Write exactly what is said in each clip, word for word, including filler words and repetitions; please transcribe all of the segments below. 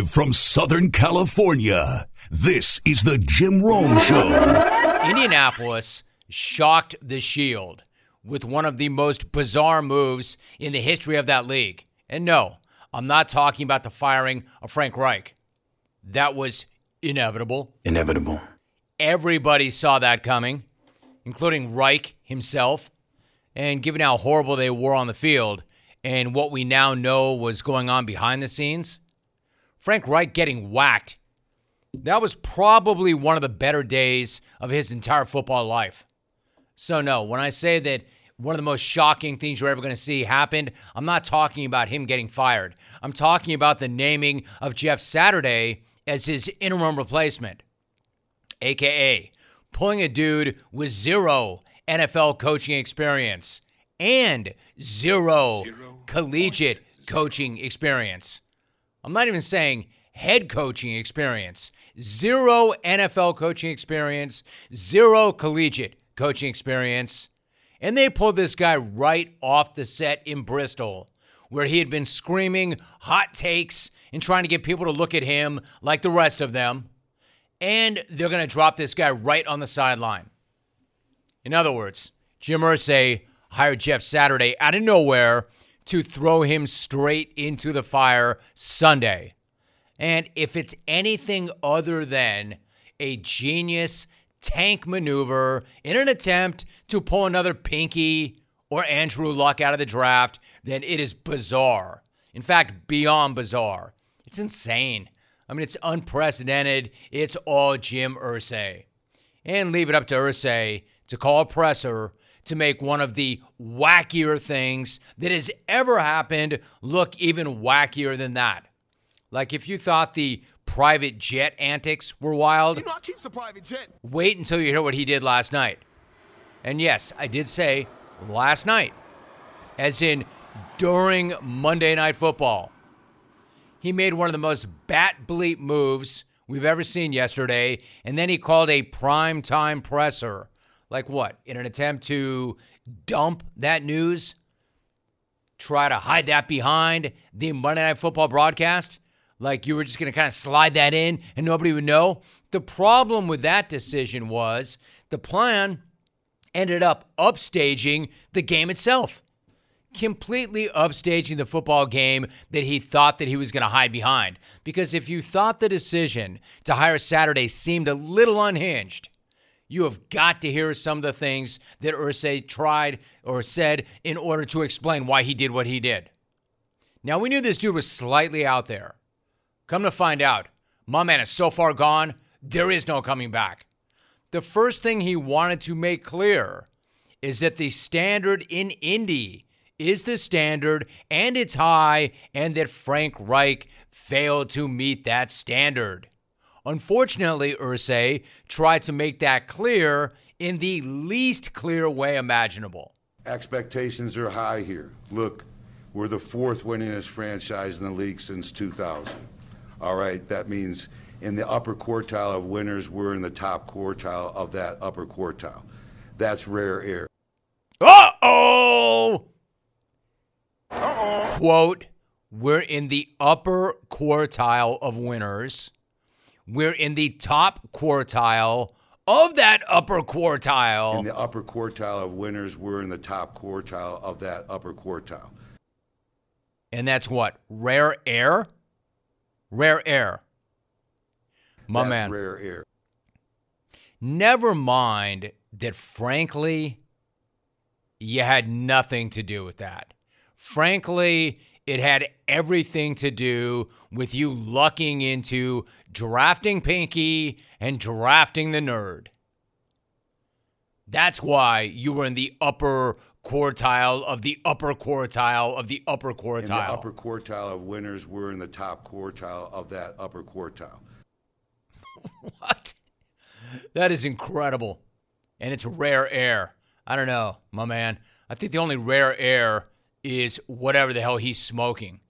Live from Southern California, this is the Jim Rome Show. Indianapolis shocked the Shield with one of the most bizarre moves in the history of that league. And no, I'm not talking about the firing of Frank Reich. That was inevitable. Inevitable. Everybody saw that coming, including Reich himself. And given how horrible they were on the field and what we now know was going on behind the scenes, Frank Reich getting whacked, that was probably one of the better days of his entire football life. So no, when I say that one of the most shocking things you're ever going to see happened, I'm not talking about him getting fired. I'm talking about the naming of Jeff Saturday as his interim replacement, a k a pulling a dude with zero N F L coaching experience and zero, zero collegiate coaching experience. I'm not even saying head coaching experience. Zero N F L coaching experience, zero collegiate coaching experience. And they pulled this guy right off the set in Bristol, where he had been screaming hot takes and trying to get people to look at him like the rest of them. And they're going to drop this guy right on the sideline. In other words, Jim Irsay hired Jeff Saturday out of nowhere to throw him straight into the fire Sunday. And if it's anything other than a genius tank maneuver in an attempt to pull another Pinky or Andrew Luck out of the draft, then it is bizarre. In fact, beyond bizarre. It's insane. I mean, it's unprecedented. It's all Jim Irsay. And leave it up to Irsay to call a presser to make one of the wackier things that has ever happened look even wackier than that. Like if you thought the private jet antics were wild, you know, I keep the private jet. Wait until you hear what he did last night. And yes, I did say last night, as in during Monday Night Football. He made one of the most bat-bleep moves we've ever seen yesterday, and then he called a primetime presser. Like what? In an attempt to dump that news? Try to hide that behind the Monday Night Football broadcast? Like you were just going to kind of slide that in and nobody would know? The problem with that decision was the plan ended up upstaging the game itself. Completely upstaging the football game that he thought that he was going to hide behind. Because if you thought the decision to hire Saturday seemed a little unhinged, you have got to hear some of the things that Irsay tried or said in order to explain why he did what he did. Now, we knew this dude was slightly out there. Come to find out, my man is so far gone, there is no coming back. The first thing he wanted to make clear is that the standard in Indy is the standard, and it's high, and that Frank Reich failed to meet that standard. Unfortunately, Irsay tried to make that clear in the least clear way imaginable. Expectations are high here. Look, we're the fourth winningest franchise in the league since two thousand. All right, that means in the upper quartile of winners, we're in the top quartile of that upper quartile. That's rare air. Uh-oh! Uh-oh. Quote, we're in the upper quartile of winners. We're in the top quartile of that upper quartile. In the upper quartile of winners, we're in the top quartile of that upper quartile. And that's what? Rare air? Rare air. My that's man. Rare air. Never mind that, frankly, you had nothing to do with that. Frankly, it had everything to do with you lucking into drafting Pinky and drafting the nerd. That's why you were in the upper quartile of the upper quartile of the upper quartile. In the upper quartile of winners, we're in the top quartile of that upper quartile. What? That is incredible. And it's rare air. I don't know, my man. I think the only rare air is whatever the hell he's smoking.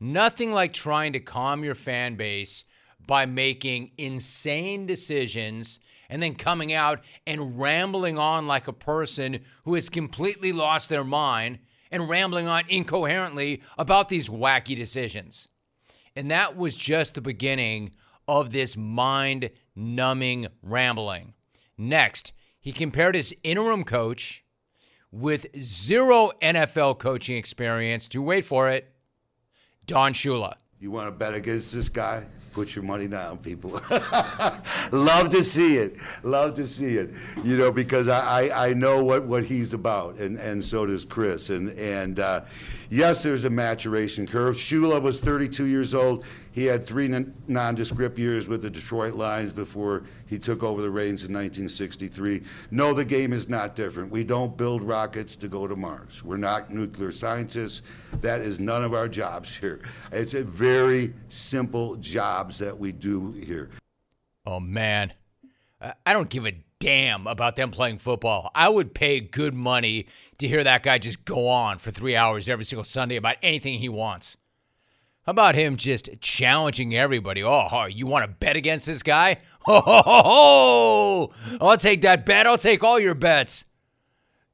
Nothing like trying to calm your fan base by making insane decisions and then coming out and rambling on like a person who has completely lost their mind and rambling on incoherently about these wacky decisions. And that was just the beginning of this mind-numbing rambling. Next, he compared his interim coach with zero N F L coaching experience to, wait for it, Don Shula. You want to bet against this guy? Put your money down, people. Love to see it. Love to see it. You know, because I, I, I know what, what he's about, and, and so does Chris. And, and uh, yes, there's a maturation curve. Shula was thirty-two years old. He had three nondescript years with the Detroit Lions before he took over the reins in nineteen sixty-three. No, the game is not different. We don't build rockets to go to Mars. We're not nuclear scientists. That is none of our jobs here. It's a very simple jobs that we do here. Oh, man. I don't give a damn about them playing football. I would pay good money to hear that guy just go on for three hours every single Sunday about anything he wants. How about him just challenging everybody? Oh, you want to bet against this guy? Ho, ho, ho, ho! I'll take that bet. I'll take all your bets.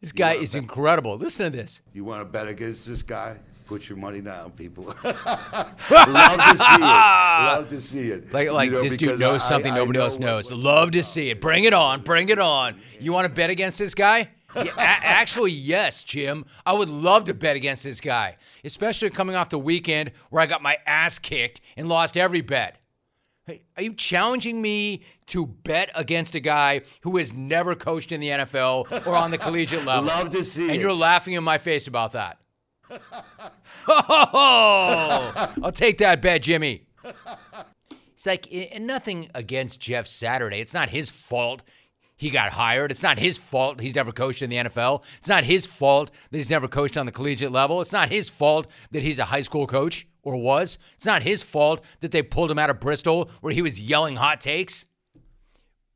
This guy is incredible. Listen to this. You want to bet against this guy? Put your money down, people. Love to see it. Love to see it. Like, like you know, this dude knows I, something I, nobody I know else knows. What, what, Love to see it. Bring it on. Bring it on. You want to bet against this guy? Yeah, actually, yes, Jim. I would love to bet against this guy, especially coming off the weekend where I got my ass kicked and lost every bet. Hey, are you challenging me to bet against a guy who has never coached in the N F L or on the collegiate level? Love to see and it. And you're laughing in my face about that. Oh, I'll take that bet, Jimmy. It's like, and nothing against Jeff Saturday. It's not his fault he got hired. It's not his fault he's never coached in the N F L. It's not his fault that he's never coached on the collegiate level. It's not his fault that he's a high school coach, or was. It's not his fault that they pulled him out of Bristol where he was yelling hot takes.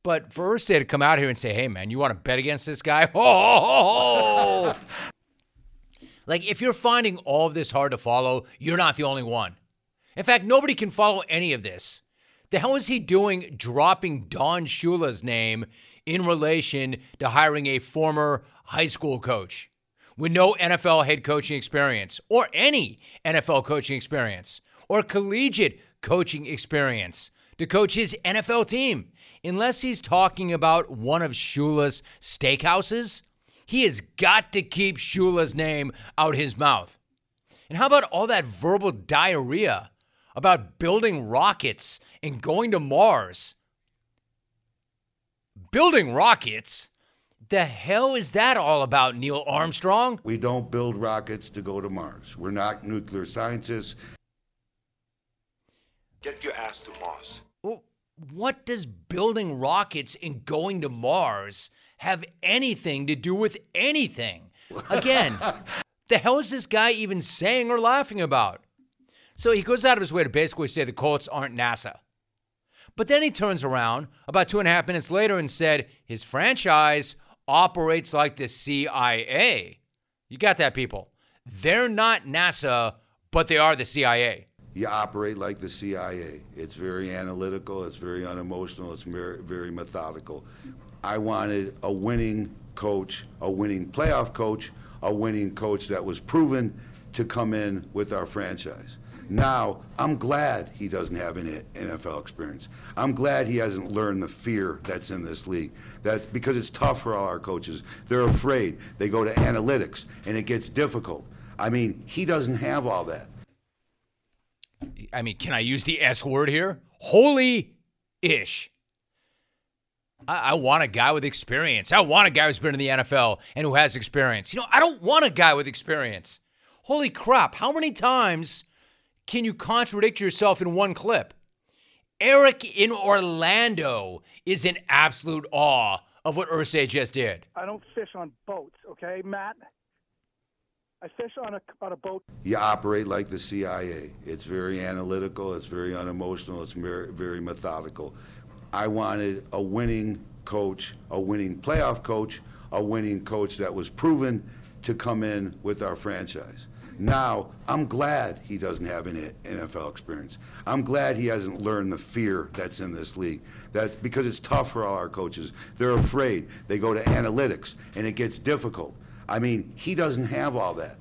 But for Irsay to come out here and say, hey, man, you want to bet against this guy? Oh! Like, if you're finding all of this hard to follow, you're not the only one. In fact, nobody can follow any of this. The hell is he doing dropping Don Shula's name in relation to hiring a former high school coach with no N F L head coaching experience, or any N F L coaching experience, or collegiate coaching experience to coach his N F L team? Unless he's talking about one of Shula's steakhouses, he has got to keep Shula's name out his mouth. And how about all that verbal diarrhea about building rockets and going to Mars? Building rockets? The hell is that all about, Neil Armstrong? We don't build rockets to go to Mars. We're not nuclear scientists. Get your ass to Mars. Well, what does building rockets and going to Mars have anything to do with anything? Again, the hell is this guy even saying or laughing about? So he goes out of his way to basically say the Colts aren't NASA. But then he turns around about two and a half minutes later and said his franchise operates like the C I A. You got that, people? They're not NASA, but they are the C I A. You operate like the C I A. It's very analytical. It's very unemotional. It's very, very methodical. I wanted a winning coach, a winning playoff coach, a winning coach that was proven to come in with our franchise. Now, I'm glad he doesn't have any N F L experience. I'm glad he hasn't learned the fear that's in this league. That's because it's tough for all our coaches. They're afraid. They go to analytics, and it gets difficult. I mean, he doesn't have all that. I mean, can I use the S word here? Holy-ish. I, I want a guy with experience. I want a guy who's been in the N F L and who has experience. You know, I don't want a guy with experience. Holy crap, how many times can you contradict yourself in one clip? Eric in Orlando is in absolute awe of what Irsay just did. I don't fish on boats, okay, Matt? I fish on a, on a boat. You operate like the C I A. It's very analytical. It's very unemotional. It's very, very methodical. I wanted a winning coach, a winning playoff coach, a winning coach that was proven to come in with our franchise. Now, I'm glad he doesn't have any N F L experience. I'm glad he hasn't learned the fear that's in this league. That's because it's tough for all our coaches. They're afraid. They go to analytics, and it gets difficult. I mean, he doesn't have all that.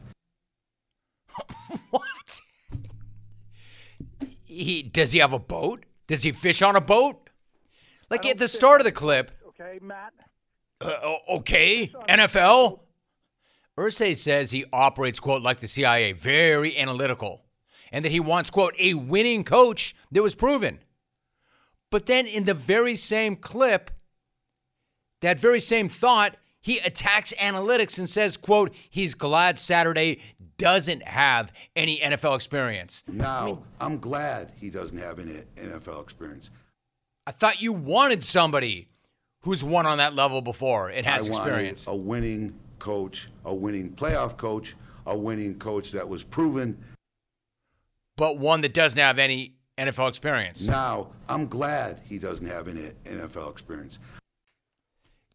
What? he, does he have a boat? Does he fish on a boat? Like at the start of the clip. Okay, Matt. Uh, okay, N F L. Irsay says he operates, quote, like the C I A, very analytical, and that he wants, quote, a winning coach that was proven. But then in the very same clip, that very same thought, he attacks analytics and says, quote, he's glad Saturday doesn't have any N F L experience. Now, I mean, I'm glad he doesn't have any N F L experience. I thought you wanted somebody who's won on that level before and has I experience. A winning coach, a winning playoff coach, a winning coach that was proven. But one that doesn't have any N F L experience. Now, I'm glad he doesn't have any N F L experience.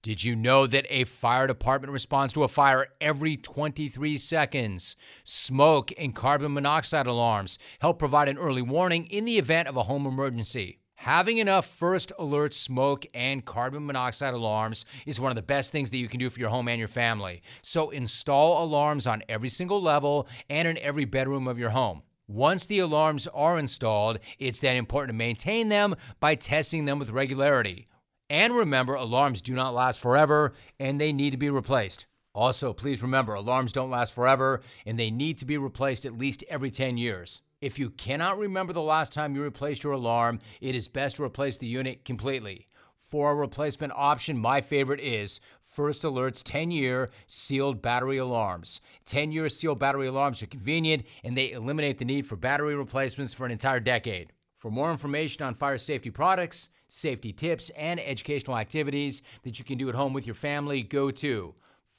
Did you know that a fire department responds to a fire every twenty-three seconds? Smoke and carbon monoxide alarms help provide an early warning in the event of a home emergency. Having enough first alert smoke and carbon monoxide alarms is one of the best things that you can do for your home and your family. So install alarms on every single level and in every bedroom of your home. Once the alarms are installed, it's then important to maintain them by testing them with regularity. And remember, alarms do not last forever and they need to be replaced. Also, please remember, alarms don't last forever and they need to be replaced at least every ten years. If you cannot remember the last time you replaced your alarm, it is best to replace the unit completely. For a replacement option, my favorite is First Alert's ten-year sealed battery alarms. ten-year sealed battery alarms are convenient, and they eliminate the need for battery replacements for an entire decade. For more information on fire safety products, safety tips, and educational activities that you can do at home with your family, go to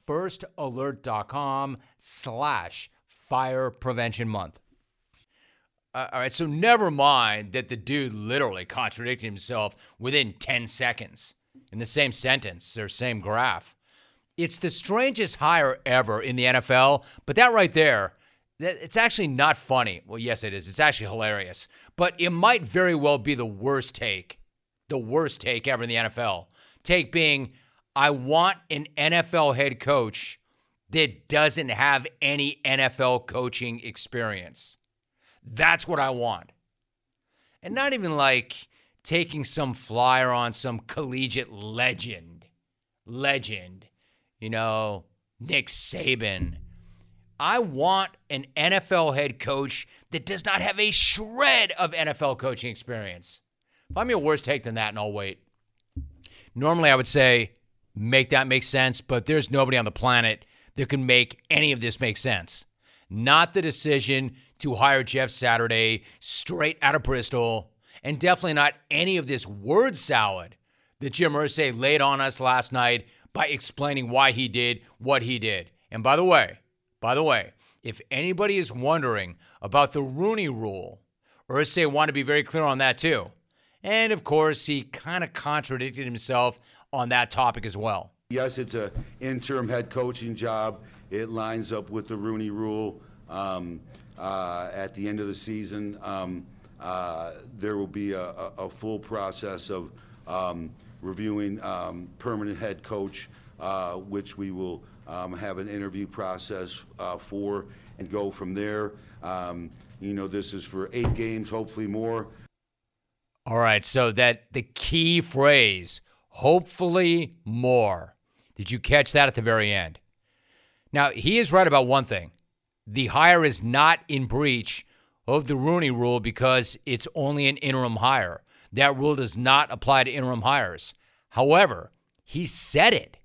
firstalert.com slash fire prevention month. Uh, all right, so never mind that the dude literally contradicted himself within ten seconds in the same sentence or same graph. It's the strangest hire ever in the N F L, but that right there, that, it's actually not funny. Well, yes, it is. It's actually hilarious, but it might very well be the worst take, the worst take ever in the N F L. Take being, I want an N F L head coach that doesn't have any N F L coaching experience. That's what I want. And not even like taking some flyer on some collegiate legend. Legend. You know, Nick Saban. I want an N F L head coach that does not have a shred of N F L coaching experience. Find me a worse take than that and I'll wait. Normally I would say, make that make sense, but there's nobody on the planet that can make any of this make sense. Not the decision to hire Jeff Saturday straight out of Bristol, and definitely not any of this word salad that Jim Irsay laid on us last night by explaining why he did what he did. And by the way, by the way, if anybody is wondering about the Rooney Rule, Irsay wanted to be very clear on that too. And of course, he kind of contradicted himself on that topic as well. Yes, it's an interim head coaching job. It lines up with the Rooney Rule. Um, uh, at the end of the season, um, uh, there will be a, a, a full process of um, reviewing um, permanent head coach, uh, which we will um, have an interview process uh, for and go from there. Um, you know, this is for eight games, hopefully more. All right, so that the key phrase, hopefully more. Did you catch that at the very end? Now, he is right about one thing. The hire is not in breach of the Rooney Rule because it's only an interim hire. That rule does not apply to interim hires. However, he said it.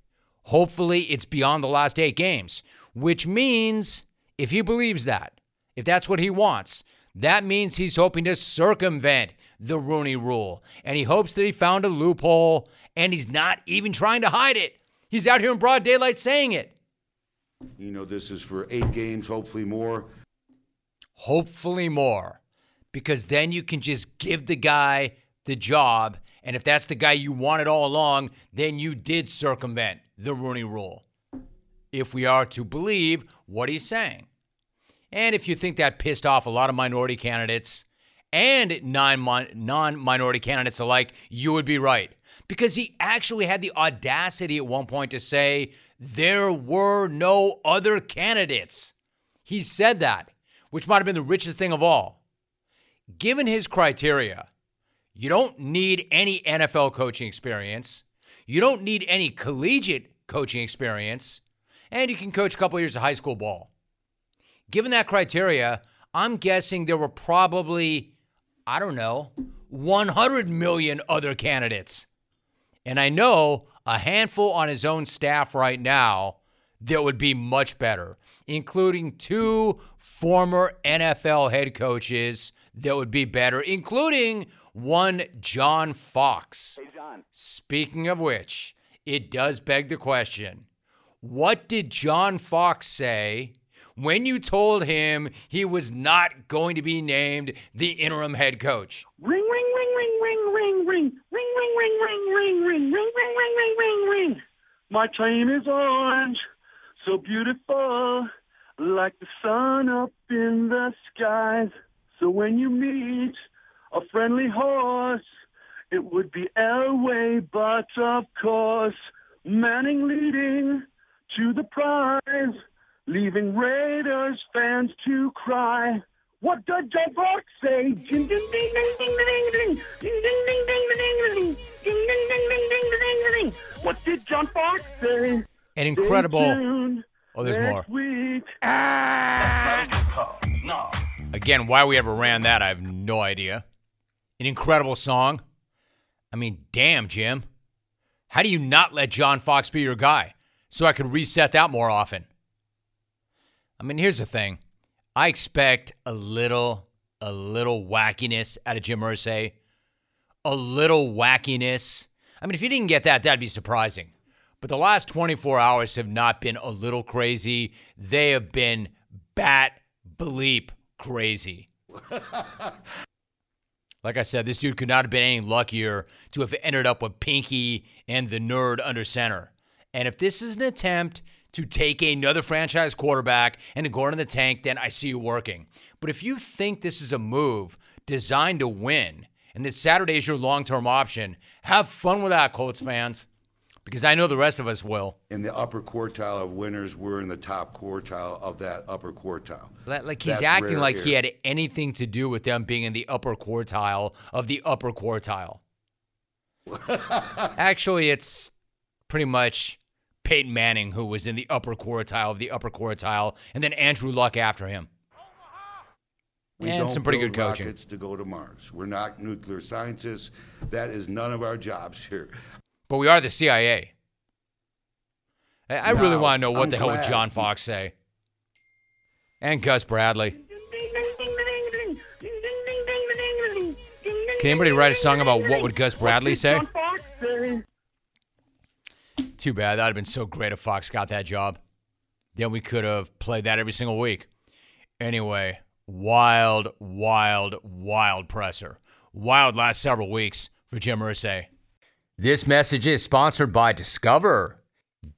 Hopefully, it's beyond the last eight games, which means if he believes that, if that's what he wants, that means he's hoping to circumvent the Rooney Rule. And he hopes that he found a loophole, and he's not even trying to hide it. He's out here in broad daylight saying it. You know, this is for eight games, hopefully more. Hopefully more. Because then you can just give the guy the job. And if that's the guy you wanted all along, then you did circumvent the Rooney Rule. If we are to believe what he's saying. And if you think that pissed off a lot of minority candidates and non-minority candidates alike, you would be right. Because he actually had the audacity at one point to say, there were no other candidates. He said that, which might have been the richest thing of all. Given his criteria, you don't need any N F L coaching experience. You don't need any collegiate coaching experience. And you can coach a couple years of high school ball. Given that criteria, I'm guessing there were probably, I don't know, one hundred million other candidates. And I know a handful on his own staff right now that would be much better, including two former N F L head coaches that would be better, including one John Fox. Hey, John. Speaking of which, it does beg the question, what did John Fox say when you told him he was not going to be named the interim head coach? Ring, ring, ring, ring, ring, ring, ring, ring, ring, ring, ring, ring, ring, ring, ring, ring, ring, ring, ring. My team is orange, so beautiful, like the sun up in the skies. So when you meet a friendly horse, it would be Elway, but of course, Manning leading to the prize, leaving Raiders fans to cry. What did John Fox say? Ding, ding, ding, ding, ding, ding, ding, ding, ding, ding, ding, ding, ding, ding, ding. What did John Fox say? An incredible. Oh, there's more. Again, why we ever ran that, I have no idea. An incredible song. I mean, damn, Jim. How do you not let John Fox be your guy? So I could reset that more often. I mean, here's the thing. I expect a little, a little wackiness out of Jim Irsay. A little wackiness. I mean, if you didn't get that, that'd be surprising. But the last twenty-four hours have not been a little crazy. They have been bat bleep crazy. Like I said, this dude could not have been any luckier to have ended up with Pinky and the nerd under center. And if this is an attempt to take another franchise quarterback and to go into the tank, then I see you working. But if you think this is a move designed to win and that Saturday is your long-term option, have fun with that, Colts fans. Because I know the rest of us will. In the upper quartile of winners, we're in the top quartile of that upper quartile. Like he's That's acting like here. He had anything to do with them being in the upper quartile of the upper quartile. Actually, it's pretty much Peyton Manning who was in the upper quartile of the upper quartile, and then Andrew Luck after him. We and don't some pretty build good coaching. Rockets to go to Mars. We're not nuclear scientists. That is none of our jobs here. But we are the C I A. I no, really want to know what I'm the glad. hell would John Fox say. And Gus Bradley. Can anybody write a song about what would Gus Bradley say? Too bad. That would have been so great if Fox got that job. Then we could have played that every single week. Anyway, wild, wild, wild presser. Wild last several weeks for Jim Irsay. This message is sponsored by Discover.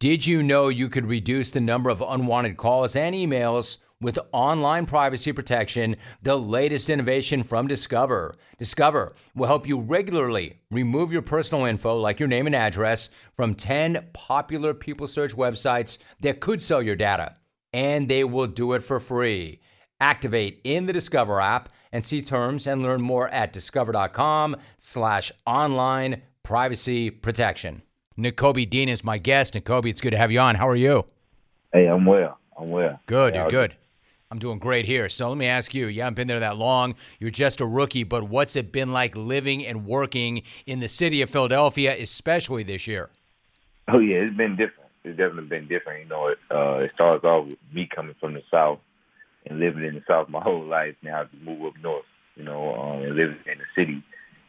Did you know you could reduce the number of unwanted calls and emails with online privacy protection, the latest innovation from Discover? Discover will help you regularly remove your personal info, like your name and address, from ten popular people search websites that could sell your data, and they will do it for free. Activate in the Discover app and see terms and learn more at discover dot com slash online. Privacy protection. Nakobe Dean is my guest. Nakobe, it's good to have you on. How are you? Hey, I'm well. I'm well. Good, yeah, you're good. I'm doing great here. So let me ask you, you haven't been there that long. You're just a rookie, but what's it been like living and working in the city of Philadelphia, especially this year? Oh, yeah, it's been different. It's definitely been different. You know, it, uh, it starts off with me coming from the South and living in the South my whole life. Now I move up north, you know, um, and living in the city.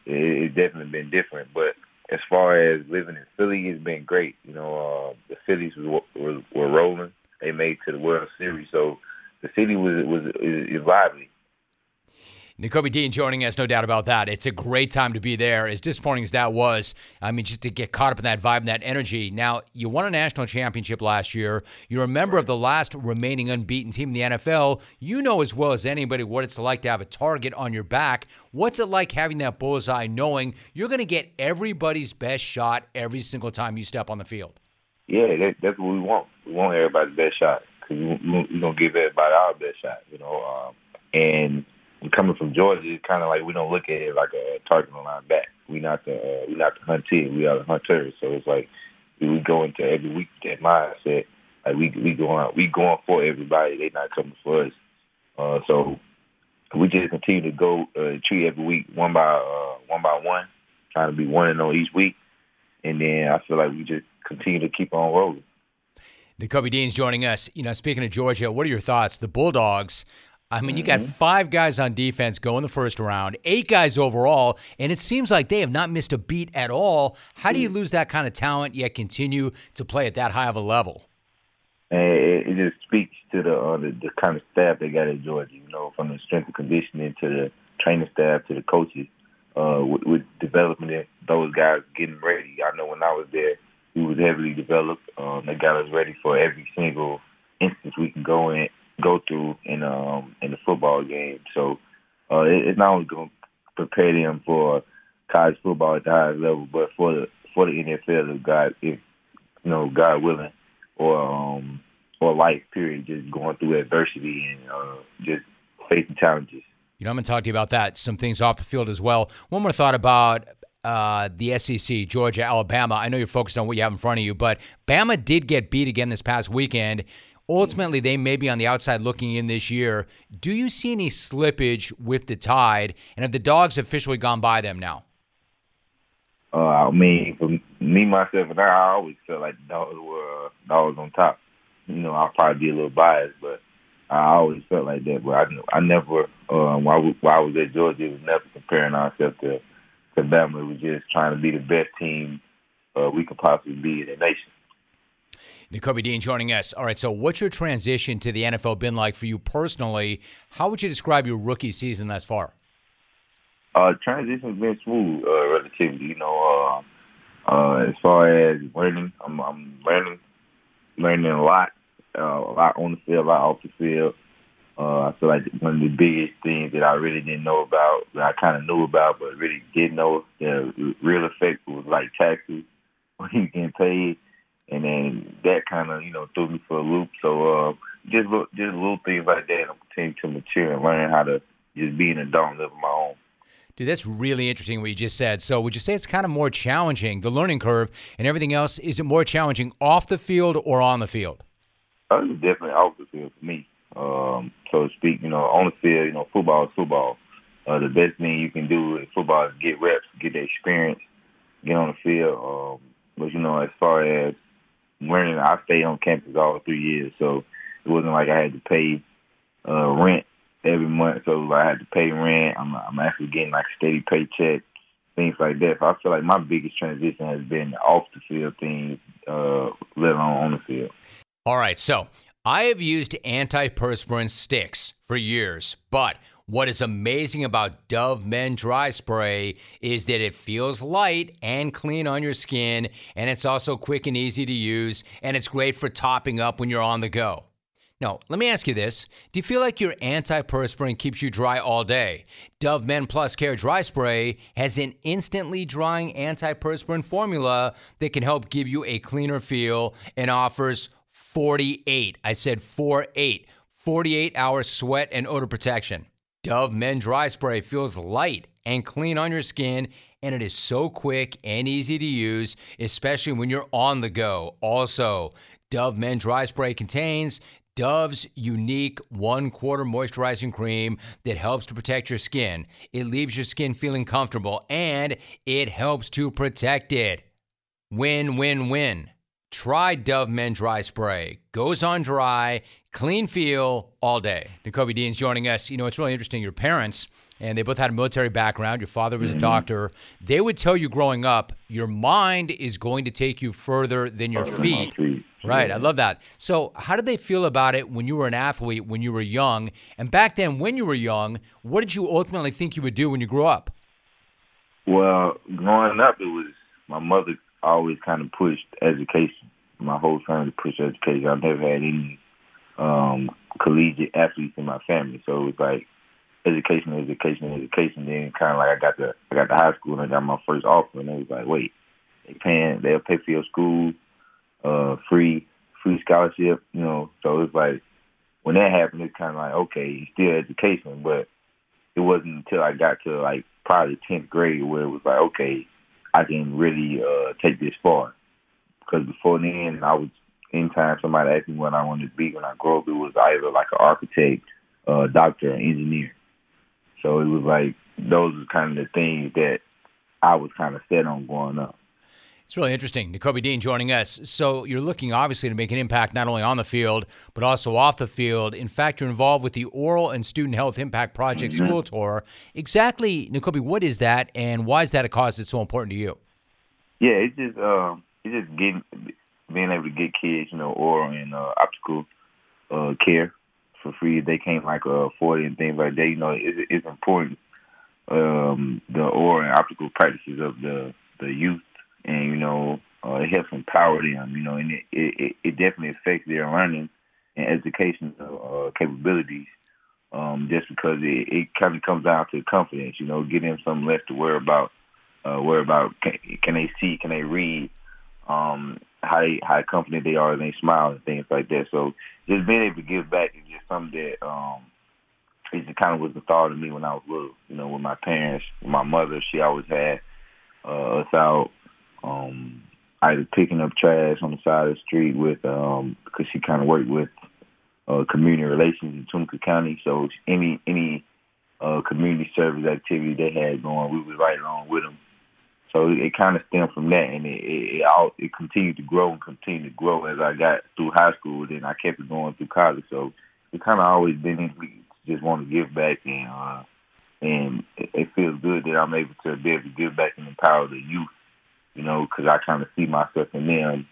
It, it's definitely been different, but as far as living in Philly, it's been great. You know, uh, the Phillies was, were, were rolling. They made it to the World Series, so the city was was is lively. Nakobe Dean joining us, no doubt about that. It's a great time to be there. As disappointing as that was, I mean, just to get caught up in that vibe and that energy. Now, you won a national championship last year. You're a member of the last remaining unbeaten team in the N F L. You know as well as anybody what it's like to have a target on your back. What's it like having that bullseye, knowing you're going to get everybody's best shot every single time you step on the field? Yeah, that, that's what we want. We want everybody's best shot because we're going to give everybody our best shot, you know, um, and – I'm coming from Georgia, it's kind of like we don't look at it like a target on our back. We're not the uh, we not the hunt team. We are the hunters. So it's like we go into every week with that mindset. Like we we going we going for everybody. They not coming for us. Uh, so we just continue to go uh, treat every week one by uh, one by one, trying to be one and on each week. And then I feel like we just continue to keep on rolling. Nakobe Dean's joining us. You know, speaking of Georgia, what are your thoughts? The Bulldogs. I mean, you got five guys on defense going the first round, eight guys overall, and it seems like they have not missed a beat at all. How do you lose that kind of talent yet continue to play at that high of a level? It, it just speaks to the, uh, the the kind of staff they got at Georgia, you know, from the strength and conditioning to the training staff to the coaches, uh, with, with developing those guys getting ready. I know when I was there, we was heavily developed. Um, they got us ready for every single instance we can go in. go through in um in the football game. So uh, it, it's not only going to prepare them for college football at the highest level, but for the for the N F L, if God, if you know, God willing, or um or life period, just going through adversity and uh, just facing challenges. You know, I'm going to talk to you about that. Some things off the field as well. One more thought about Uh, the S E C, Georgia, Alabama. I know you're focused on what you have in front of you, but Bama did get beat again this past weekend. Ultimately, they may be on the outside looking in this year. Do you see any slippage with the Tide, and have the Dogs officially gone by them now? Uh, I mean, for me, myself, and I, I always felt like the Dogs were uh, Dogs on top. You know, I'll probably be a little biased, but I always felt like that. But I, I never, uh, while, we, while I was at Georgia, it was never comparing ourselves to To them, it was just trying to be the best team uh, we could possibly be in the nation. Nakobe Dean joining us. All right, so what's your transition to the N F L been like for you personally? How would you describe your rookie season thus far? Uh, transition's been smooth, uh, relatively. You know, uh, uh, as far as learning, I'm, I'm learning, learning a lot, uh, a lot on the field, a lot off the field. Uh, I feel like one of the biggest things that I really didn't know about, that I kind of knew about, but really didn't know the real effect was like taxes when you getting paid, and then that kind of, you know, threw me for a loop. So uh, just little, just little things like that. I'm continuing to mature and learn how to just be an adult and live on my own. Dude, that's really interesting what you just said. So would you say it's kind of more challenging, the learning curve and everything else? Is it more challenging off the field or on the field? Uh, it's definitely off the field for me. Um, so to speak, you know, on the field, you know, football is football. Uh, the best thing you can do in football is get reps, get the experience, get on the field. Um, but, you know, as far as learning, I stayed on campus all three years, so it wasn't like I had to pay uh, rent every month. So I had to pay rent. I'm, I'm actually getting, like, steady paycheck, things like that. So I feel like my biggest transition has been off the field things, uh, let alone on the field. All right, so I have used antiperspirant sticks for years, but what is amazing about Dove Men Dry Spray is that it feels light and clean on your skin, and it's also quick and easy to use, and it's great for topping up when you're on the go. Now, let me ask you this. Do you feel like your antiperspirant keeps you dry all day? Dove Men Plus Care Dry Spray has an instantly drying antiperspirant formula that can help give you a cleaner feel and offers forty-eight. I said four eight. forty-eight hour sweat and odor protection. Dove Men Dry Spray feels light and clean on your skin, and it is so quick and easy to use, especially when you're on the go. Also, Dove Men Dry Spray contains Dove's unique one-quarter moisturizing cream that helps to protect your skin. It leaves your skin feeling comfortable, and it helps to protect it. Win, win, win. Try Dove Men Dry Spray. Goes on dry, clean feel all day. Nakobe Dean's joining us. You know, it's really interesting. Your parents, and they both had a military background. Your father was mm-hmm. a doctor. They would tell you growing up, your mind is going to take you further than your feet. feet. Right. I love that. So how did they feel about it when you were an athlete, when you were young? And back then, when you were young, what did you ultimately think you would do when you grew up? Well, growing up, it was my mother always kind of pushed education. My whole family pushed education. I've never had any um, collegiate athletes in my family, so it was like education, education, education. Then kind of like I got to I got to high school and I got my first offer, and it was like, wait, they paying, they'll pay for your school, uh, free free scholarship, you know. So it's like when that happened, it's kind of like, okay, it's still education, but it wasn't until I got to like probably tenth grade where it was like, okay, I can really uh, take this far. Because before then, I was, anytime somebody asked me what I wanted to be when I grew up, it was either like an architect, a doctor, an engineer. So it was like those are kind of the things that I was kind of set on growing up. It's really interesting. Nakobe Dean joining us. So you're looking, obviously, to make an impact not only on the field, but also off the field. In fact, you're involved with the Oral and Student Health Impact Project mm-hmm. School Tour. Exactly, Nakobe, what is that, and why is that a cause that's so important to you? Yeah, it's just um, it's just getting, being able to get kids, you know, oral and uh, optical uh, care for free. They can't, like, uh, afford it and things like that. You know, it's, it's important, um, the oral and optical practices of the, the youth. And, you know, uh, it helps empower them, you know, and it, it, it definitely affects their learning and educational uh, capabilities um, just because it, it kind of comes down to confidence, you know, give them something less to worry about, uh, worry about can, can they see, can they read, um, how, how confident they are, and they smile and things like that. So just being able to give back is just something that um, it just kind of was the thought of me when I was little, you know, with my parents, with my mother. She always had uh, us out. Um, either picking up trash on the side of the street with, um, because she kind of worked with uh, community relations in Tumaca County. So any any uh, community service activity they had going, we was right along with them. So it kind of stemmed from that, and it it, it, all, it continued to grow and continued to grow as I got through high school. Then I kept it going through college. So it kind of always been we just want to give back, and uh, and it, it feels good that I'm able to be able to give back and empower the youth. You know, because I kind of see myself in them.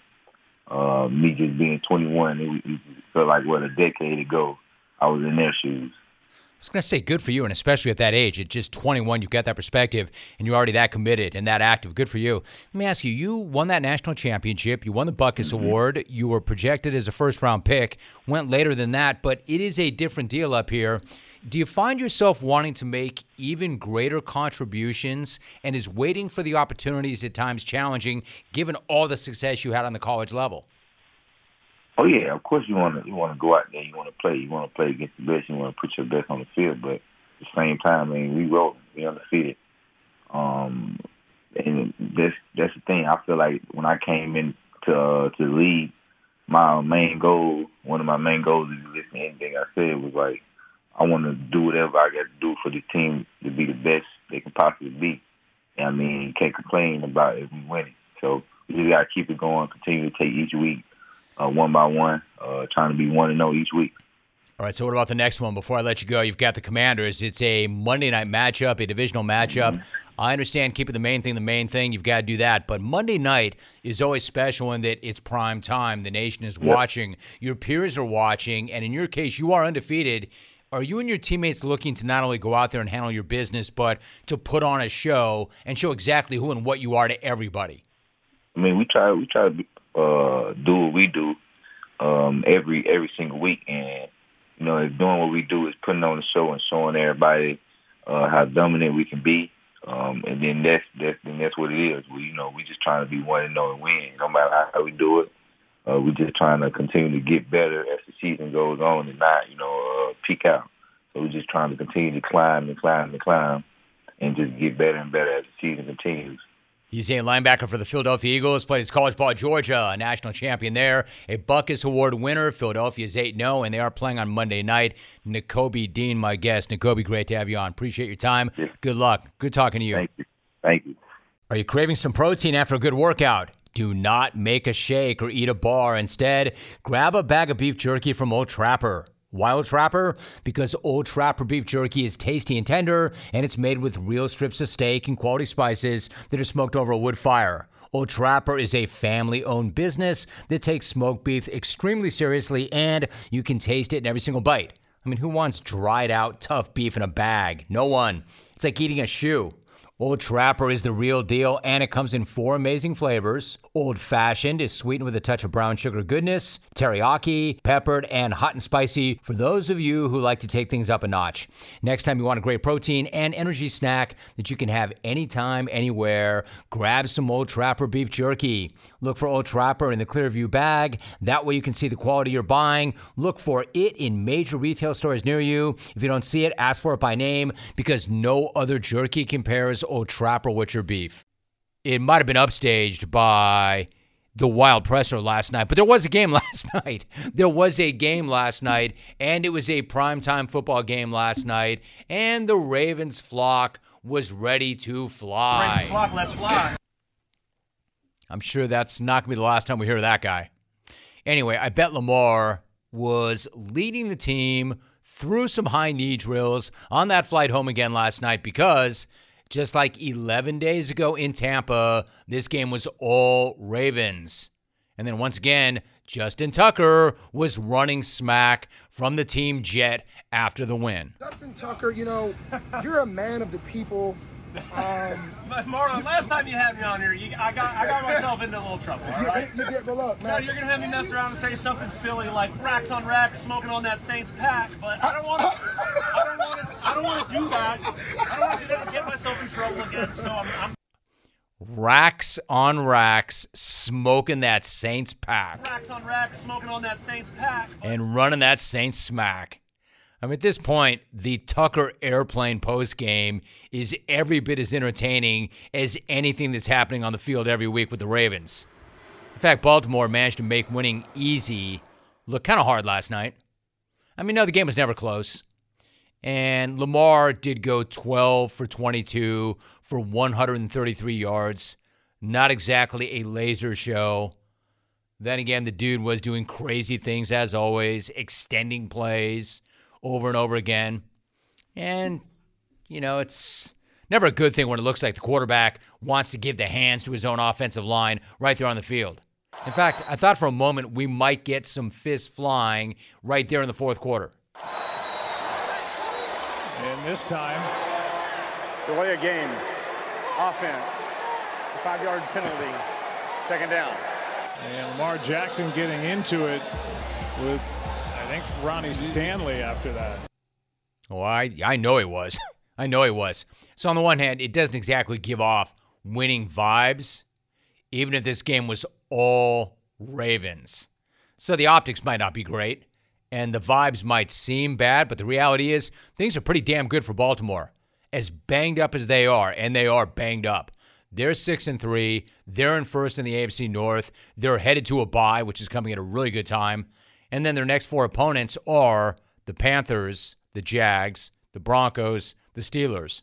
Uh, me just being twenty-one, it, it felt like, what, a decade ago, I was in their shoes. I was going to say, good for you, and especially at that age, at just twenty-one, you've got that perspective, and you're already that committed and that active. Good for you. Let me ask you, you won that national championship. You won the Buckus mm-hmm. Award. You were projected as a first-round pick. Went later than that, but it is a different deal up here. Do you find yourself wanting to make even greater contributions, and is waiting for the opportunities at times challenging, given all the success you had on the college level? Oh yeah, of course you want to you want to go out there, you want to play, you want to play against the best, you want to put your best on the field. But at the same time, I mean, we rolling, we undefeated, um, and that's that's the thing. I feel like when I came in to uh, to the league, my main goal, one of my main goals, if you listen to anything I said, was like, I want to do whatever I got to do for the team to be the best they can possibly be. And, I mean, you can't complain about it if we win it. So we just got to keep it going, continue to take each week, uh, one by one, uh, trying to be one and oh each week. All right, so what about the next one? Before I let you go, you've got the Commanders. It's a Monday night matchup, a divisional matchup. Mm-hmm. I understand keeping the main thing the main thing. You've got to do that. But Monday night is always special in that it's prime time. The nation is yep. watching. Your peers are watching. And in your case, you are undefeated. Are you and your teammates looking to not only go out there and handle your business, but to put on a show and show exactly who and what you are to everybody? I mean, we try we try to uh, do what we do um, every every single week, and you know, if doing what we do is putting on a show and showing everybody uh, how dominant we can be, um, and then that's that's then that's what it is. We you know we just trying to be one and know and win, no matter how we do it. Uh, we're just trying to continue to get better as the season goes on and not, you know, uh, peak out. So we're just trying to continue to climb and climb and climb and just get better and better as the season continues. He's a linebacker for the Philadelphia Eagles, played his college ball at Georgia, a national champion there, a Buckus Award winner. Philadelphia's eight and oh, and they are playing on Monday night. Nakobe Dean, my guest. Nakobe, great to have you on. Appreciate your time. Yeah. Good luck. Good talking to you. Thank you. Thank you. Are you craving some protein after a good workout? Do not make a shake or eat a bar. Instead, grab a bag of beef jerky from Old Trapper. Why Old Trapper? Because Old Trapper beef jerky is tasty and tender, and it's made with real strips of steak and quality spices that are smoked over a wood fire. Old Trapper is a family-owned business that takes smoked beef extremely seriously, and you can taste it in every single bite. I mean, who wants dried out, tough beef in a bag? No one. It's like eating a shoe. Old Trapper is the real deal, and it comes in four amazing flavors. Old Fashioned is sweetened with a touch of brown sugar goodness, teriyaki, peppered, and hot and spicy for those of you who like to take things up a notch. Next time you want a great protein and energy snack that you can have anytime, anywhere, grab some Old Trapper beef jerky. Look for Old Trapper in the Clearview bag. That way you can see the quality you're buying. Look for it in major retail stores near you. If you don't see it, ask for it by name, because no other jerky compares Old Trapper with your beef. It might have been upstaged by the Wild Presser last night, but there was a game last night. There was a game last night, and it was a primetime football game last night, and the Ravens flock was ready to fly. Ravens flock, let's fly. I'm sure that's not going to be the last time we hear that guy. Anyway, I bet Lamar was leading the team through some high knee drills on that flight home again last night, because just like eleven days ago in Tampa, this game was all Ravens. And then once again, Justin Tucker was running smack from the team jet after the win. Justin Tucker, you know, you're a man of the people. Um, Marlon, last time you had me on here, you, I got I got myself into a little trouble, all right? You, you get, but look, man. So you're going to have me mess around and say something silly like racks on racks, smoking on that Saints pack, but I don't want to I don't want to, I don't want to do that. I don't want to get myself in trouble again, so I'm, I'm... Racks on racks, smoking that Saints pack. Racks on racks, smoking on that Saints pack. But... And running that Saints smack. I mean, at this point, the Tucker airplane postgame is every bit as entertaining as anything that's happening on the field every week with the Ravens. In fact, Baltimore managed to make winning easy look kind of hard last night. I mean, no, the game was never close. And Lamar did go twelve for twenty-two for one hundred thirty-three yards. Not exactly a laser show. Then again, the dude was doing crazy things as always, extending plays over and over again. And, you know, it's never a good thing when it looks like the quarterback wants to give the hands to his own offensive line right there on the field. In fact, I thought for a moment we might get some fists flying right there in the fourth quarter. And this time, delay a game, offense, a five-yard penalty, second down. And Lamar Jackson getting into it with... I think Ronnie Stanley after that. Oh, I, I know he was. I know he was. So on the one hand, it doesn't exactly give off winning vibes, even if this game was all Ravens. So the optics might not be great, and the vibes might seem bad, but the reality is things are pretty damn good for Baltimore. As banged up as they are, and they are banged up. They're six and three. They're in first in the A F C North. They're headed to a bye, which is coming at a really good time. And then their next four opponents are the Panthers, the Jags, the Broncos, the Steelers.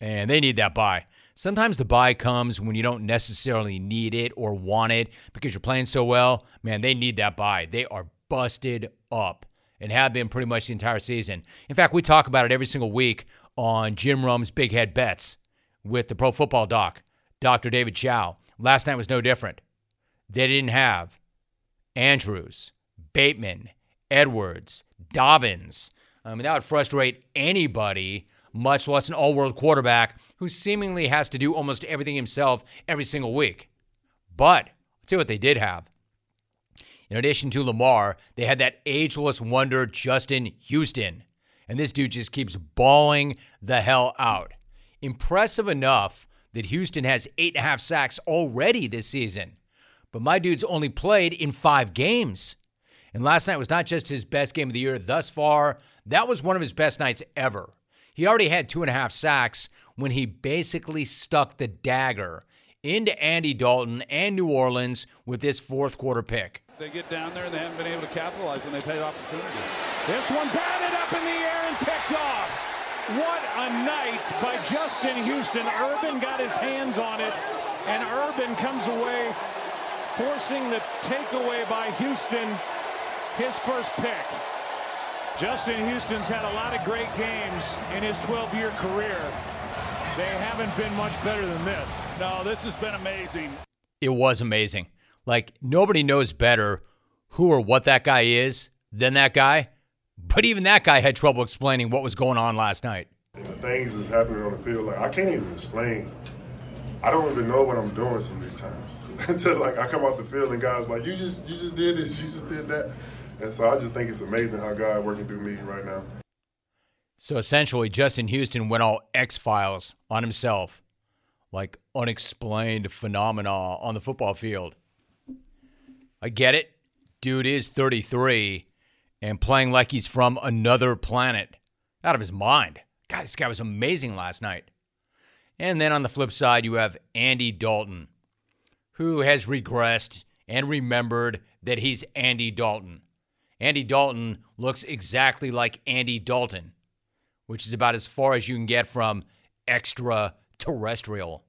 And they need that bye. Sometimes the bye comes when you don't necessarily need it or want it because you're playing so well. Man, they need that bye. They are busted up and have been pretty much the entire season. In fact, we talk about it every single week on Jim Rome's Big Head Bets with the pro football doc, Doctor David Chow. Last night was no different. They didn't have Andrews, Bateman, Edwards, Dobbins. I mean, that would frustrate anybody, much less an all-world quarterback who seemingly has to do almost everything himself every single week. But I'll tell you what they did have. In addition to Lamar, they had that ageless wonder, Justin Houston. And this dude just keeps balling the hell out. Impressive enough that Houston has eight and a half sacks already this season. But my dude's only played in five games. And last night was not just his best game of the year thus far. That was one of his best nights ever. He already had two and a half sacks when he basically stuck the dagger into Andy Dalton and New Orleans with this fourth quarter pick. They get down there and they haven't been able to capitalize when they've had opportunity. This one batted up in the air and picked off. What a night by Justin Houston. Urban got his hands on it, and Urban comes away forcing the takeaway by Houston. His first pick. Justin Houston's had a lot of great games in his twelve-year career. They haven't been much better than this. No, this has been amazing. It was amazing. Like, nobody knows better who or what that guy is than that guy. But even that guy had trouble explaining what was going on last night. things is happening on the field. Like, I can't even explain. I don't even know what I'm doing some of these times. Until, like, I come out the field and guys like, you just, you just did this, you just did that. And so I just think it's amazing how God working through me right now. So essentially, Justin Houston went all X-Files on himself, like unexplained phenomena on the football field. I get it. Dude is thirty-three and playing like he's from another planet. Out of his mind. God, this guy was amazing last night. And then on the flip side, you have Andy Dalton, who has regressed and remembered that he's Andy Dalton. Andy Dalton looks exactly like Andy Dalton, which is about as far as you can get from extraterrestrial.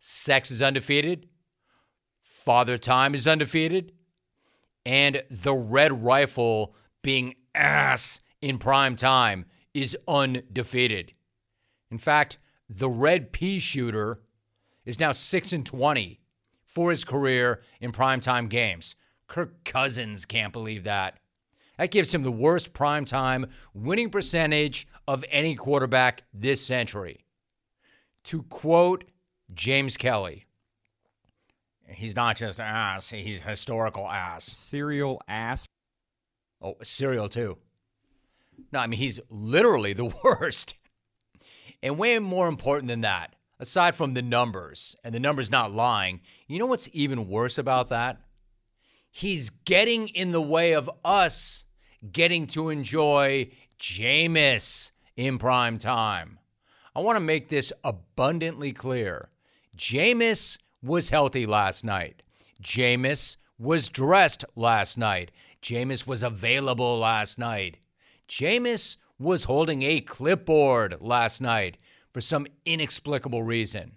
Sex is undefeated. Father Time is undefeated. And the Red Rifle being ass in prime time is undefeated. In fact, the Red Pea Shooter is now six and twenty for his career in primetime games. Kirk Cousins can't believe that. That gives him the worst primetime winning percentage of any quarterback this century. To quote James Kelly, he's not just ass, he's historical ass. Serial ass. Oh, serial too. No, I mean, he's literally the worst. And way more important than that, aside from the numbers, and the numbers not lying, you know what's even worse about that? He's getting in the way of us getting to enjoy Jameis in prime time. I want to make this abundantly clear. Jameis was healthy last night. Jameis was dressed last night. Jameis was available last night. Jameis was holding a clipboard last night for some inexplicable reason.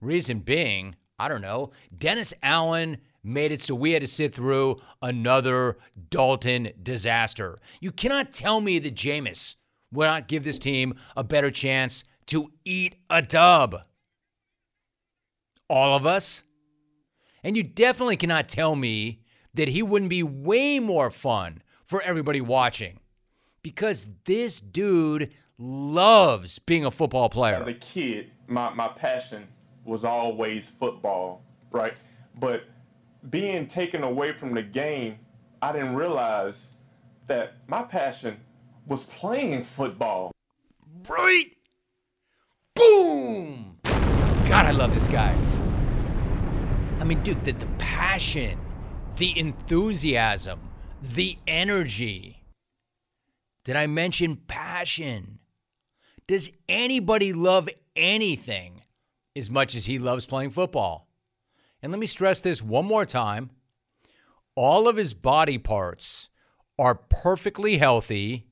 Reason being, I don't know, Dennis Allen made it so we had to sit through another Dalton disaster. You cannot tell me that Jameis will not give this team a better chance to eat a dub. All of us. And you definitely cannot tell me that he wouldn't be way more fun for everybody watching. Because this dude loves being a football player. As a kid, my, my passion was always football, right? But being taken away from the game, I didn't realize that my passion was playing football. Right? Boom! God, I love this guy. I mean, dude, the, the passion, the enthusiasm, the energy. Did I mention passion? Does anybody love anything as much as he loves playing football? And let me stress this one more time. All of his body parts are perfectly healthy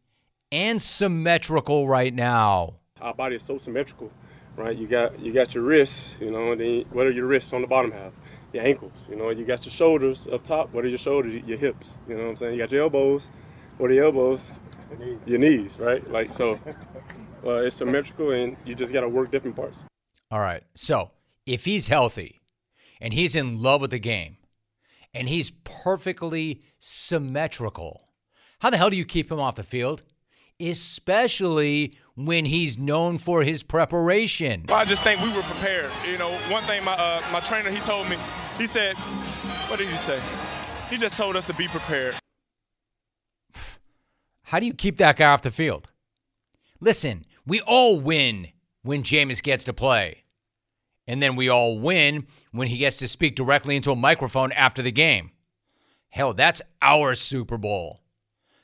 and symmetrical right now. Our body is so symmetrical, right? You got you got your wrists, you know, and then what are your wrists on the bottom half? Your ankles, you know, you got your shoulders up top. What are your shoulders? Your hips, you know what I'm saying? You got your elbows. What are your elbows? Your knees, right? Like, so uh, it's symmetrical and you just got to work different parts. All right. So if he's healthy and he's in love with the game and he's perfectly symmetrical, how the hell do you keep him off the field? Especially when he's known for his preparation. Well, I just think we were prepared. You know, one thing my, uh, my trainer, he told me, he said, what did he say? He just told us to be prepared. How do you keep that guy off the field? Listen, we all win when Jameis gets to play. And then we all win when he gets to speak directly into a microphone after the game. Hell, that's our Super Bowl.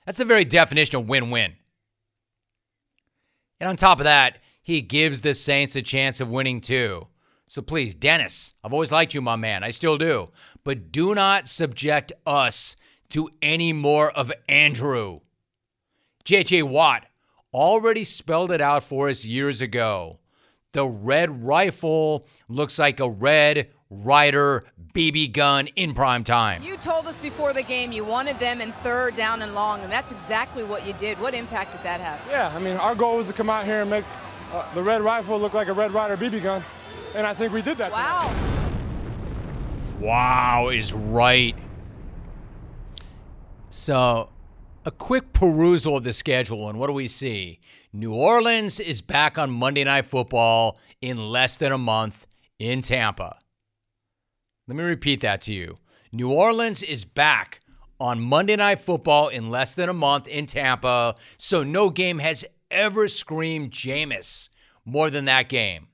That's the very definition of win-win. And on top of that, he gives the Saints a chance of winning too. So please, Dennis, I've always liked you, my man. I still do. But do not subject us to any more of Andrew. J J. Watt already spelled it out for us years ago. The Red Rifle looks like a Red Ryder B B gun in prime time. You told us before the game you wanted them in third down and long, and that's exactly what you did. What impact did that have? Yeah, I mean, our goal was to come out here and make uh, the Red Rifle look like a Red Ryder B B gun, and I think we did that. Wow. Tonight. Wow is right. So, a quick perusal of the schedule, and what do we see? New Orleans is back on Monday Night Football in less than a month in Tampa. Let me repeat that to you. New Orleans is back on Monday Night Football in less than a month in Tampa, so no game has ever screamed Jameis more than that game.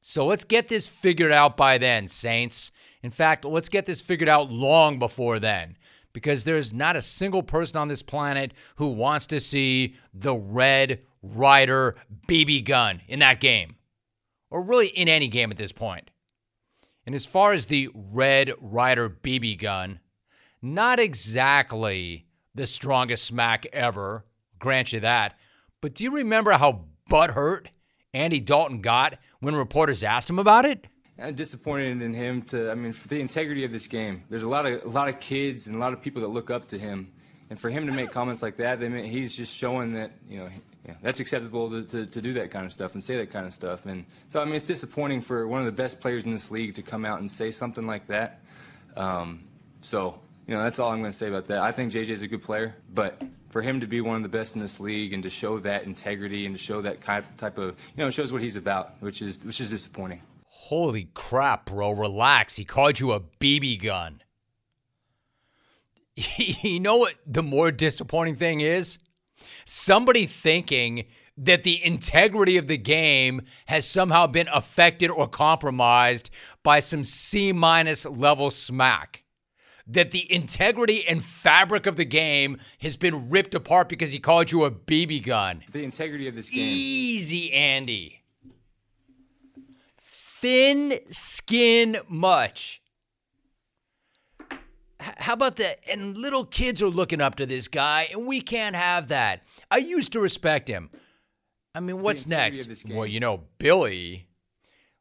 So let's get this figured out by then, Saints. In fact, let's get this figured out long before then, because there's not a single person on this planet who wants to see the Red Ryder B B gun in that game, or really in any game at this point. And as far as the Red Ryder B B gun, not exactly the strongest smack ever, grant you that, but do you remember how butthurt Andy Dalton got when reporters asked him about it? I'm disappointed in him to, I mean, for the integrity of this game. There's a lot of a lot of kids and a lot of people that look up to him. And for him to make comments like that, they mean, he's just showing that, you know, yeah, that's acceptable to, to, to do that kind of stuff and say that kind of stuff. And so, I mean, it's disappointing for one of the best players in this league to come out and say something like that. Um, so, you know, that's all I'm going to say about that. I think J J's a good player, but for him to be one of the best in this league and to show that integrity and to show that type of, you know, it shows what he's about, which is which is disappointing. Holy crap, bro. Relax. He called you a B B gun. You know what the more disappointing thing is? Somebody thinking that the integrity of the game has somehow been affected or compromised by some C-minus level smack. That the integrity and fabric of the game has been ripped apart because he called you a B B gun. The integrity of this game. Easy, Andy. Thin skin much. How about that? And little kids are looking up to this guy, and we can't have that. I used to respect him. I mean, what's next? Well, you know, Billy.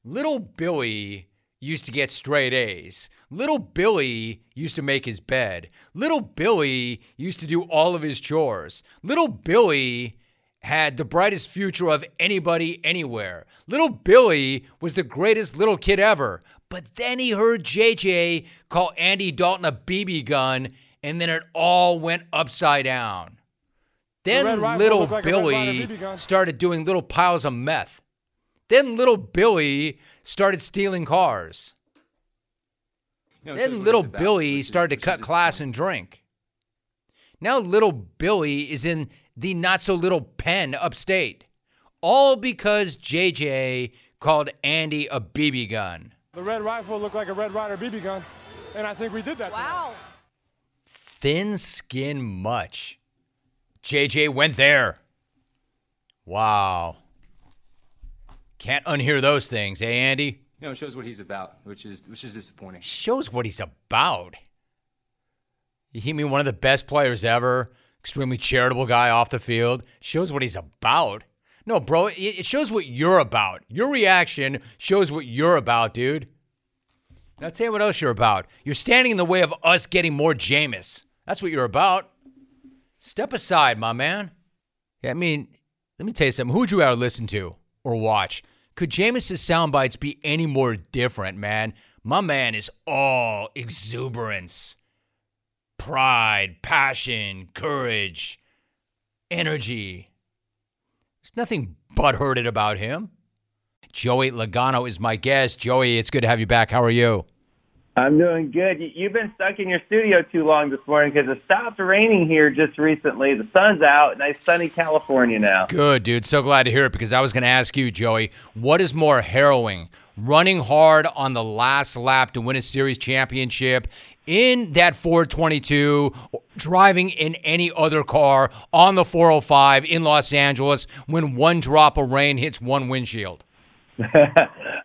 Little Billy used to get straight A's. Little Billy used to make his bed. Little Billy used to do all of his chores. Little Billy had the brightest future of anybody anywhere. Little Billy was the greatest little kid ever. But then he heard J J call Andy Dalton a B B gun, and then it all went upside down. Then little Billy started doing little piles of meth. Then little Billy started stealing cars. Then little Billy started to cut class and drink. Now little Billy is in the not-so-little pen upstate, all because J J called Andy a B B gun. The red rifle looked like a Red Ryder B B gun, and I think we did that. Wow. Tonight. Thin skin much. J J went there. Wow. Can't unhear those things, eh, Andy? You know, it shows what he's about, which is which is disappointing. Shows what he's about. You mean one of the best players ever, extremely charitable guy off the field. Shows what he's about. No, bro, it shows what you're about. Your reaction shows what you're about, dude. Now, I'll tell you what else you're about. You're standing in the way of us getting more Jameis. That's what you're about. Step aside, my man. Yeah, I mean, let me tell you something. Who would you rather listen to or watch? Could Jameis's sound bites be any more different, man? My man is all exuberance, pride, passion, courage, energy. There's nothing butthurted about him. Joey Logano is my guest. Joey, it's good to have you back. How are you? I'm doing good. You've been stuck in your studio too long this morning because it stopped raining here just recently. The sun's out. Nice sunny California now. Good, dude. So glad to hear it, because I was going to ask you, Joey, what is more harrowing, running hard on the last lap to win a series championship in that four twenty-two, driving in any other car on the four oh five in Los Angeles when one drop of rain hits one windshield?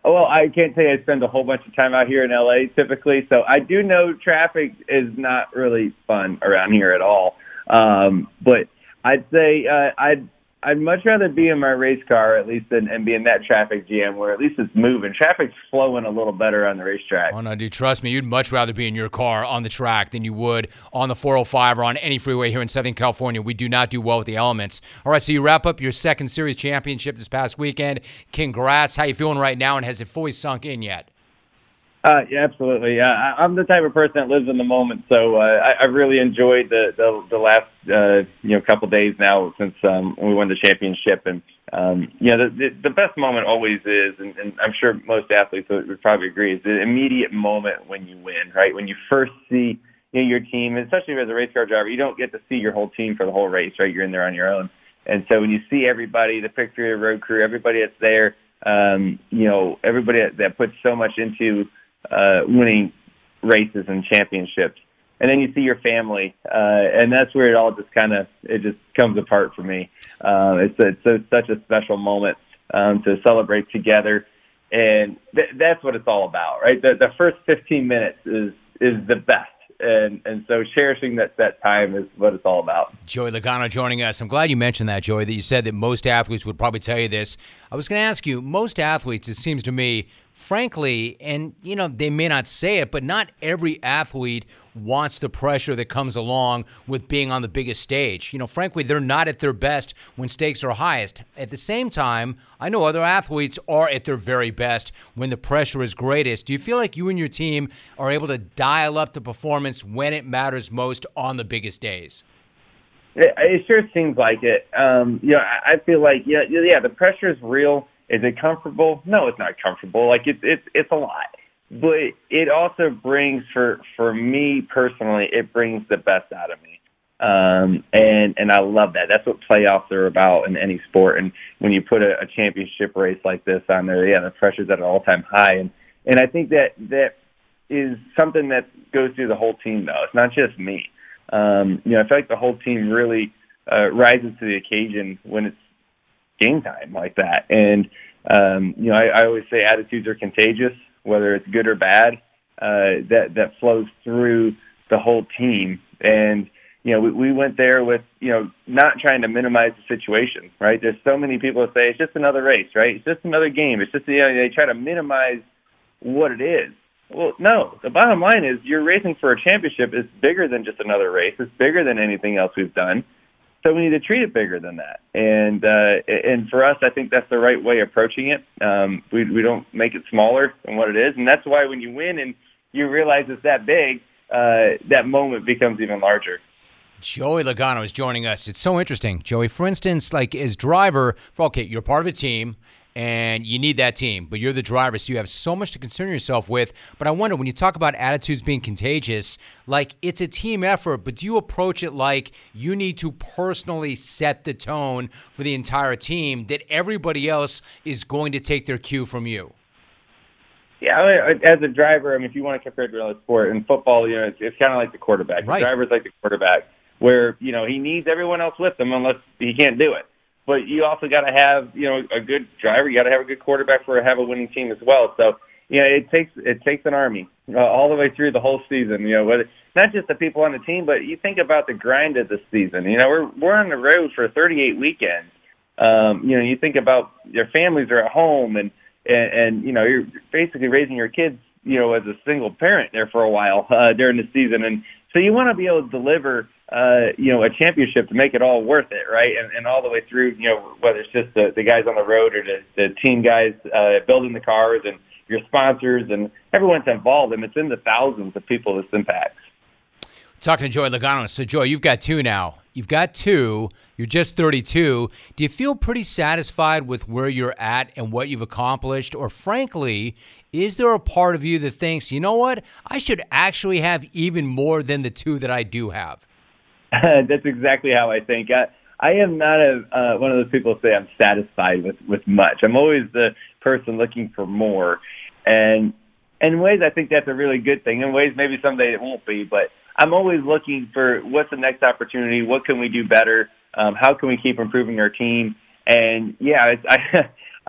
Well, I can't say I spend a whole bunch of time out here in L A typically, so I do know traffic is not really fun around here at all. Um, but I'd say uh, I'd I'd much rather be in my race car, at least, than and be in that traffic jam where at least it's moving. Traffic's flowing a little better on the racetrack. Oh, no, dude, trust me, you'd much rather be in your car on the track than you would on the four oh five or on any freeway here in Southern California. We do not do well with the elements. All right, so you wrap up your second series championship this past weekend. Congrats. How you feeling right now, and has it fully sunk in yet? Uh, yeah, absolutely. Uh, I'm the type of person that lives in the moment, so uh, I, I really enjoyed the the, the last uh, you know couple days now since um, we won the championship. And um, you know, the, the, the best moment always is, and, and I'm sure most athletes would probably agree, is the immediate moment when you win, right? When you first see you know, your team, especially as a race car driver, you don't get to see your whole team for the whole race, right? You're in there on your own, and so when you see everybody, the picture of the road crew, everybody that's there, um, you know, everybody that, that puts so much into Uh, winning races and championships, and then you see your family, uh, and that's where it all just kind of it just comes apart for me. Uh, it's a, it's a, such a special moment um, to celebrate together, and th- that's what it's all about, right? The, the first fifteen minutes is is the best. And and so cherishing that, that time is what it's all about. Joey Logano joining us. I'm glad you mentioned that, Joey, that you said that most athletes would probably tell you this. I was going to ask you, most athletes, it seems to me, frankly, and, you know, they may not say it, but not every athlete wants the pressure that comes along with being on the biggest stage. You know, frankly, they're not at their best when stakes are highest. At the same time, I know other athletes are at their very best when the pressure is greatest. Do you feel like you and your team are able to dial up the performance when it matters most on the biggest days? It, it sure seems like it. Um, you know, I, I feel like, yeah, yeah, the pressure is real. Is it comfortable? No, it's not comfortable. Like it's it's it's a lot, but it also brings for for me personally, it brings the best out of me, um, and and I love that. That's what playoffs are about in any sport. And when you put a, a championship race like this on there, yeah, the pressure's at an all time high, and and I think that that is something that goes through the whole team though. It's not just me. Um, you know, I feel like the whole team really uh, rises to the occasion when it's game time like that. And, um, you know, I, I always say attitudes are contagious, whether it's good or bad, uh, that, that flows through the whole team. And, you know, we, we went there with, you know, not trying to minimize the situation, right? There's so many people that say it's just another race, right? It's just another game. It's just, you know, they try to minimize what it is. Well, no, the bottom line is you're racing for a championship. It's bigger than just another race. It's bigger than anything else we've done. So we need to treat it bigger than that. And uh, and for us, I think that's the right way of approaching it. Um, we, we don't make it smaller than what it is. And that's why when you win and you realize it's that big, uh, that moment becomes even larger. Joey Logano is joining us. It's so interesting, Joey. For instance, like as driver, for, okay, you're part of a team. And you need that team, but you're the driver, so you have so much to concern yourself with. But I wonder, when you talk about attitudes being contagious, like it's a team effort, but do you approach it like you need to personally set the tone for the entire team that everybody else is going to take their cue from you? Yeah, as a driver, I mean, if you want to compare it to another sport, in football, you know, it's, it's kind of like the quarterback. Right. The driver's like the quarterback, where, you know, he needs everyone else with him unless he can't do it. But you also got to have, you know, a good driver. You got to have a good quarterback for have a winning team as well. So, you know, it takes it takes an army uh, all the way through the whole season. You know, whether, not just the people on the team, but you think about the grind of the season. You know, we're we're on the road for thirty-eight weekends. Um, you know, you think about your families are at home, and, and and you know, you're basically raising your kids, you know, as a single parent there for a while uh, during the season, and so you want to be able to deliver. Uh, you know, a championship to make it all worth it, right? And, and all the way through, you know, whether it's just the, the guys on the road or the, the team guys uh, building the cars and your sponsors and everyone's involved, and it's in the thousands of people this impacts. Talking to Joey Logano. So, Joey, you've got two now. You've got two. You're just thirty-two. Do you feel pretty satisfied with where you're at and what you've accomplished? Or frankly, is there a part of you that thinks, you know what, I should actually have even more than the two that I do have? Uh, that's exactly how I think. I, I am not a uh, one of those people who say I'm satisfied with, with much. I'm always the person looking for more. And in ways, I think that's a really good thing. In ways, maybe someday it won't be. But I'm always looking for what's the next opportunity, what can we do better, um, how can we keep improving our team. And, yeah, it's, I,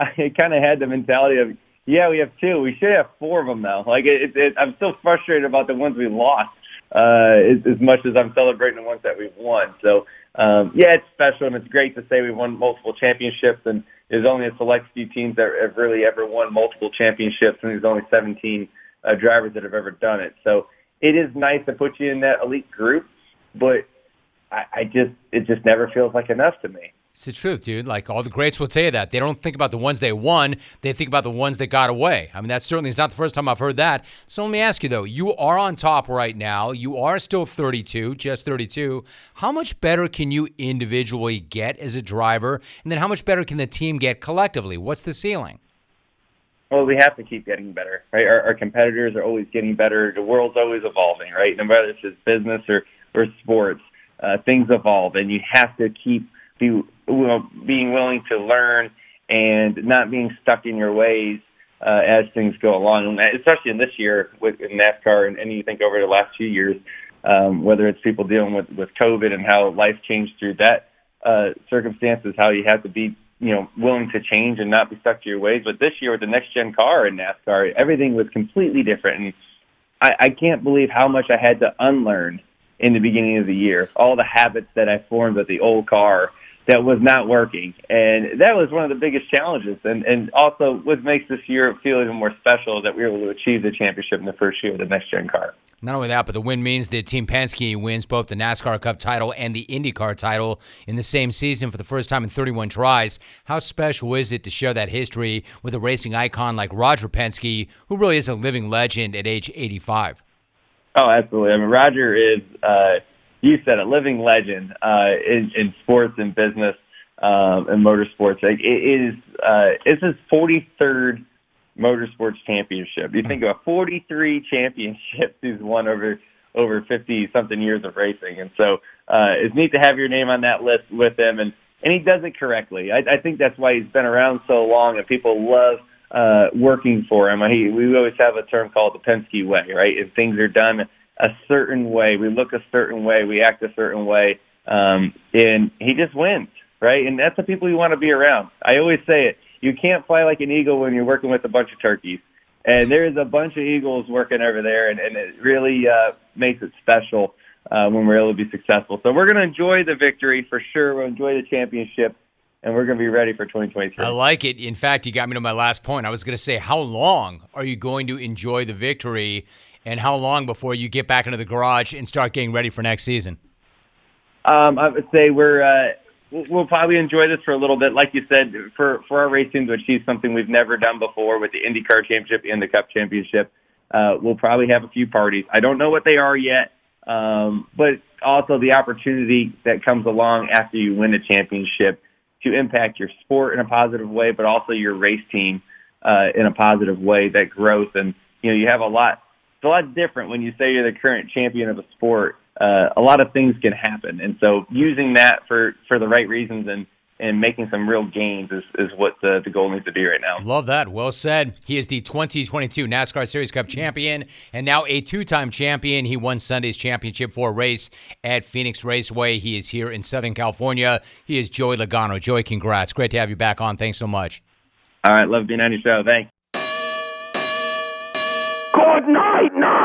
I kind of had the mentality of, yeah, we have two. We should have four of them, though. Like it, it, I'm still frustrated about the ones we lost. Uh, as, as much as I'm celebrating the ones that we've won. So, um, yeah, it's special, and it's great to say we've won multiple championships, and there's only a select few teams that have really ever won multiple championships, and there's only seventeen uh, drivers that have ever done it. So it is nice to put you in that elite group, but I, I just it just never feels like enough to me. It's the truth, dude. Like, all the greats will tell you that. They don't think about the ones they won. They think about the ones that got away. I mean, that certainly is not the first time I've heard that. So let me ask you, though. You are on top right now. You are still thirty-two, just thirty-two. How much better can you individually get as a driver? And then how much better can the team get collectively? What's the ceiling? Well, we have to keep getting better, right? Our, our competitors are always getting better. The world's always evolving, right? No matter if it's business or, or sports, uh, things evolve, and you have to keep be well, being willing to learn and not being stuck in your ways uh, as things go along, and especially in this year with NASCAR and anything over the last few years, um, whether it's people dealing with, with COVID and how life changed through that uh, circumstances, how you have to be, you know, willing to change and not be stuck to your ways. But this year with the next-gen car in NASCAR, everything was completely different, and I, I can't believe how much I had to unlearn in the beginning of the year, all the habits that I formed with the old car that was not working. And that was one of the biggest challenges. And, and also what makes this year feel even more special is that we were able to achieve the championship in the first year of the next-gen car. Not only that, but the win means that Team Penske wins both the NASCAR Cup title and the IndyCar title in the same season for the first time in thirty-one tries. How special is it to share that history with a racing icon like Roger Penske, who really is a living legend at age eighty-five? Oh, absolutely. I mean, Roger is, uh, you said, a living legend uh, in, in sports and business um, and motorsports. Like, it is, uh, it's his forty-third motorsports championship. You think about forty-three championships he's won over over fifty-something years of racing. And so uh, it's neat to have your name on that list with him. And, and he does it correctly. I, I think that's why he's been around so long, and people love Uh, working for him. He, we always have a term called the Penske way, right? If things are done a certain way, we look a certain way, we act a certain way, um, and he just wins, right? And that's the people you want to be around. I always say it. You can't fly like an eagle when you're working with a bunch of turkeys. And there's a bunch of eagles working over there, and, and it really uh, makes it special uh, when we're able to be successful. So we're going to enjoy the victory for sure. We'll enjoy the championship. And we're going to be ready for twenty twenty-three. I like it. In fact, you got me to my last point. I was going to say, how long are you going to enjoy the victory, and how long before you get back into the garage and start getting ready for next season? Um, I would say we're uh, we'll probably enjoy this for a little bit. Like you said, for, for our race team to achieve something we've never done before with the IndyCar Championship and the Cup Championship, uh, we'll probably have a few parties. I don't know what they are yet, um, but also the opportunity that comes along after you win a championship to impact your sport in a positive way, but also your race team uh, in a positive way, that growth. And, you know, you have a lot, it's a lot different when you say you're the current champion of a sport. Uh, a lot of things can happen. And so using that for, for the right reasons and, and making some real gains is, is what the, the goal needs to be right now. Love that. Well said. He is the twenty twenty-two NASCAR Series Cup champion and now a two-time champion. He won Sunday's championship for a race at Phoenix Raceway. He is here in Southern California. He is Joey Logano. Joey, congrats. Great to have you back on. Thanks so much. All right. Love being on your show. Thanks. Good night, night.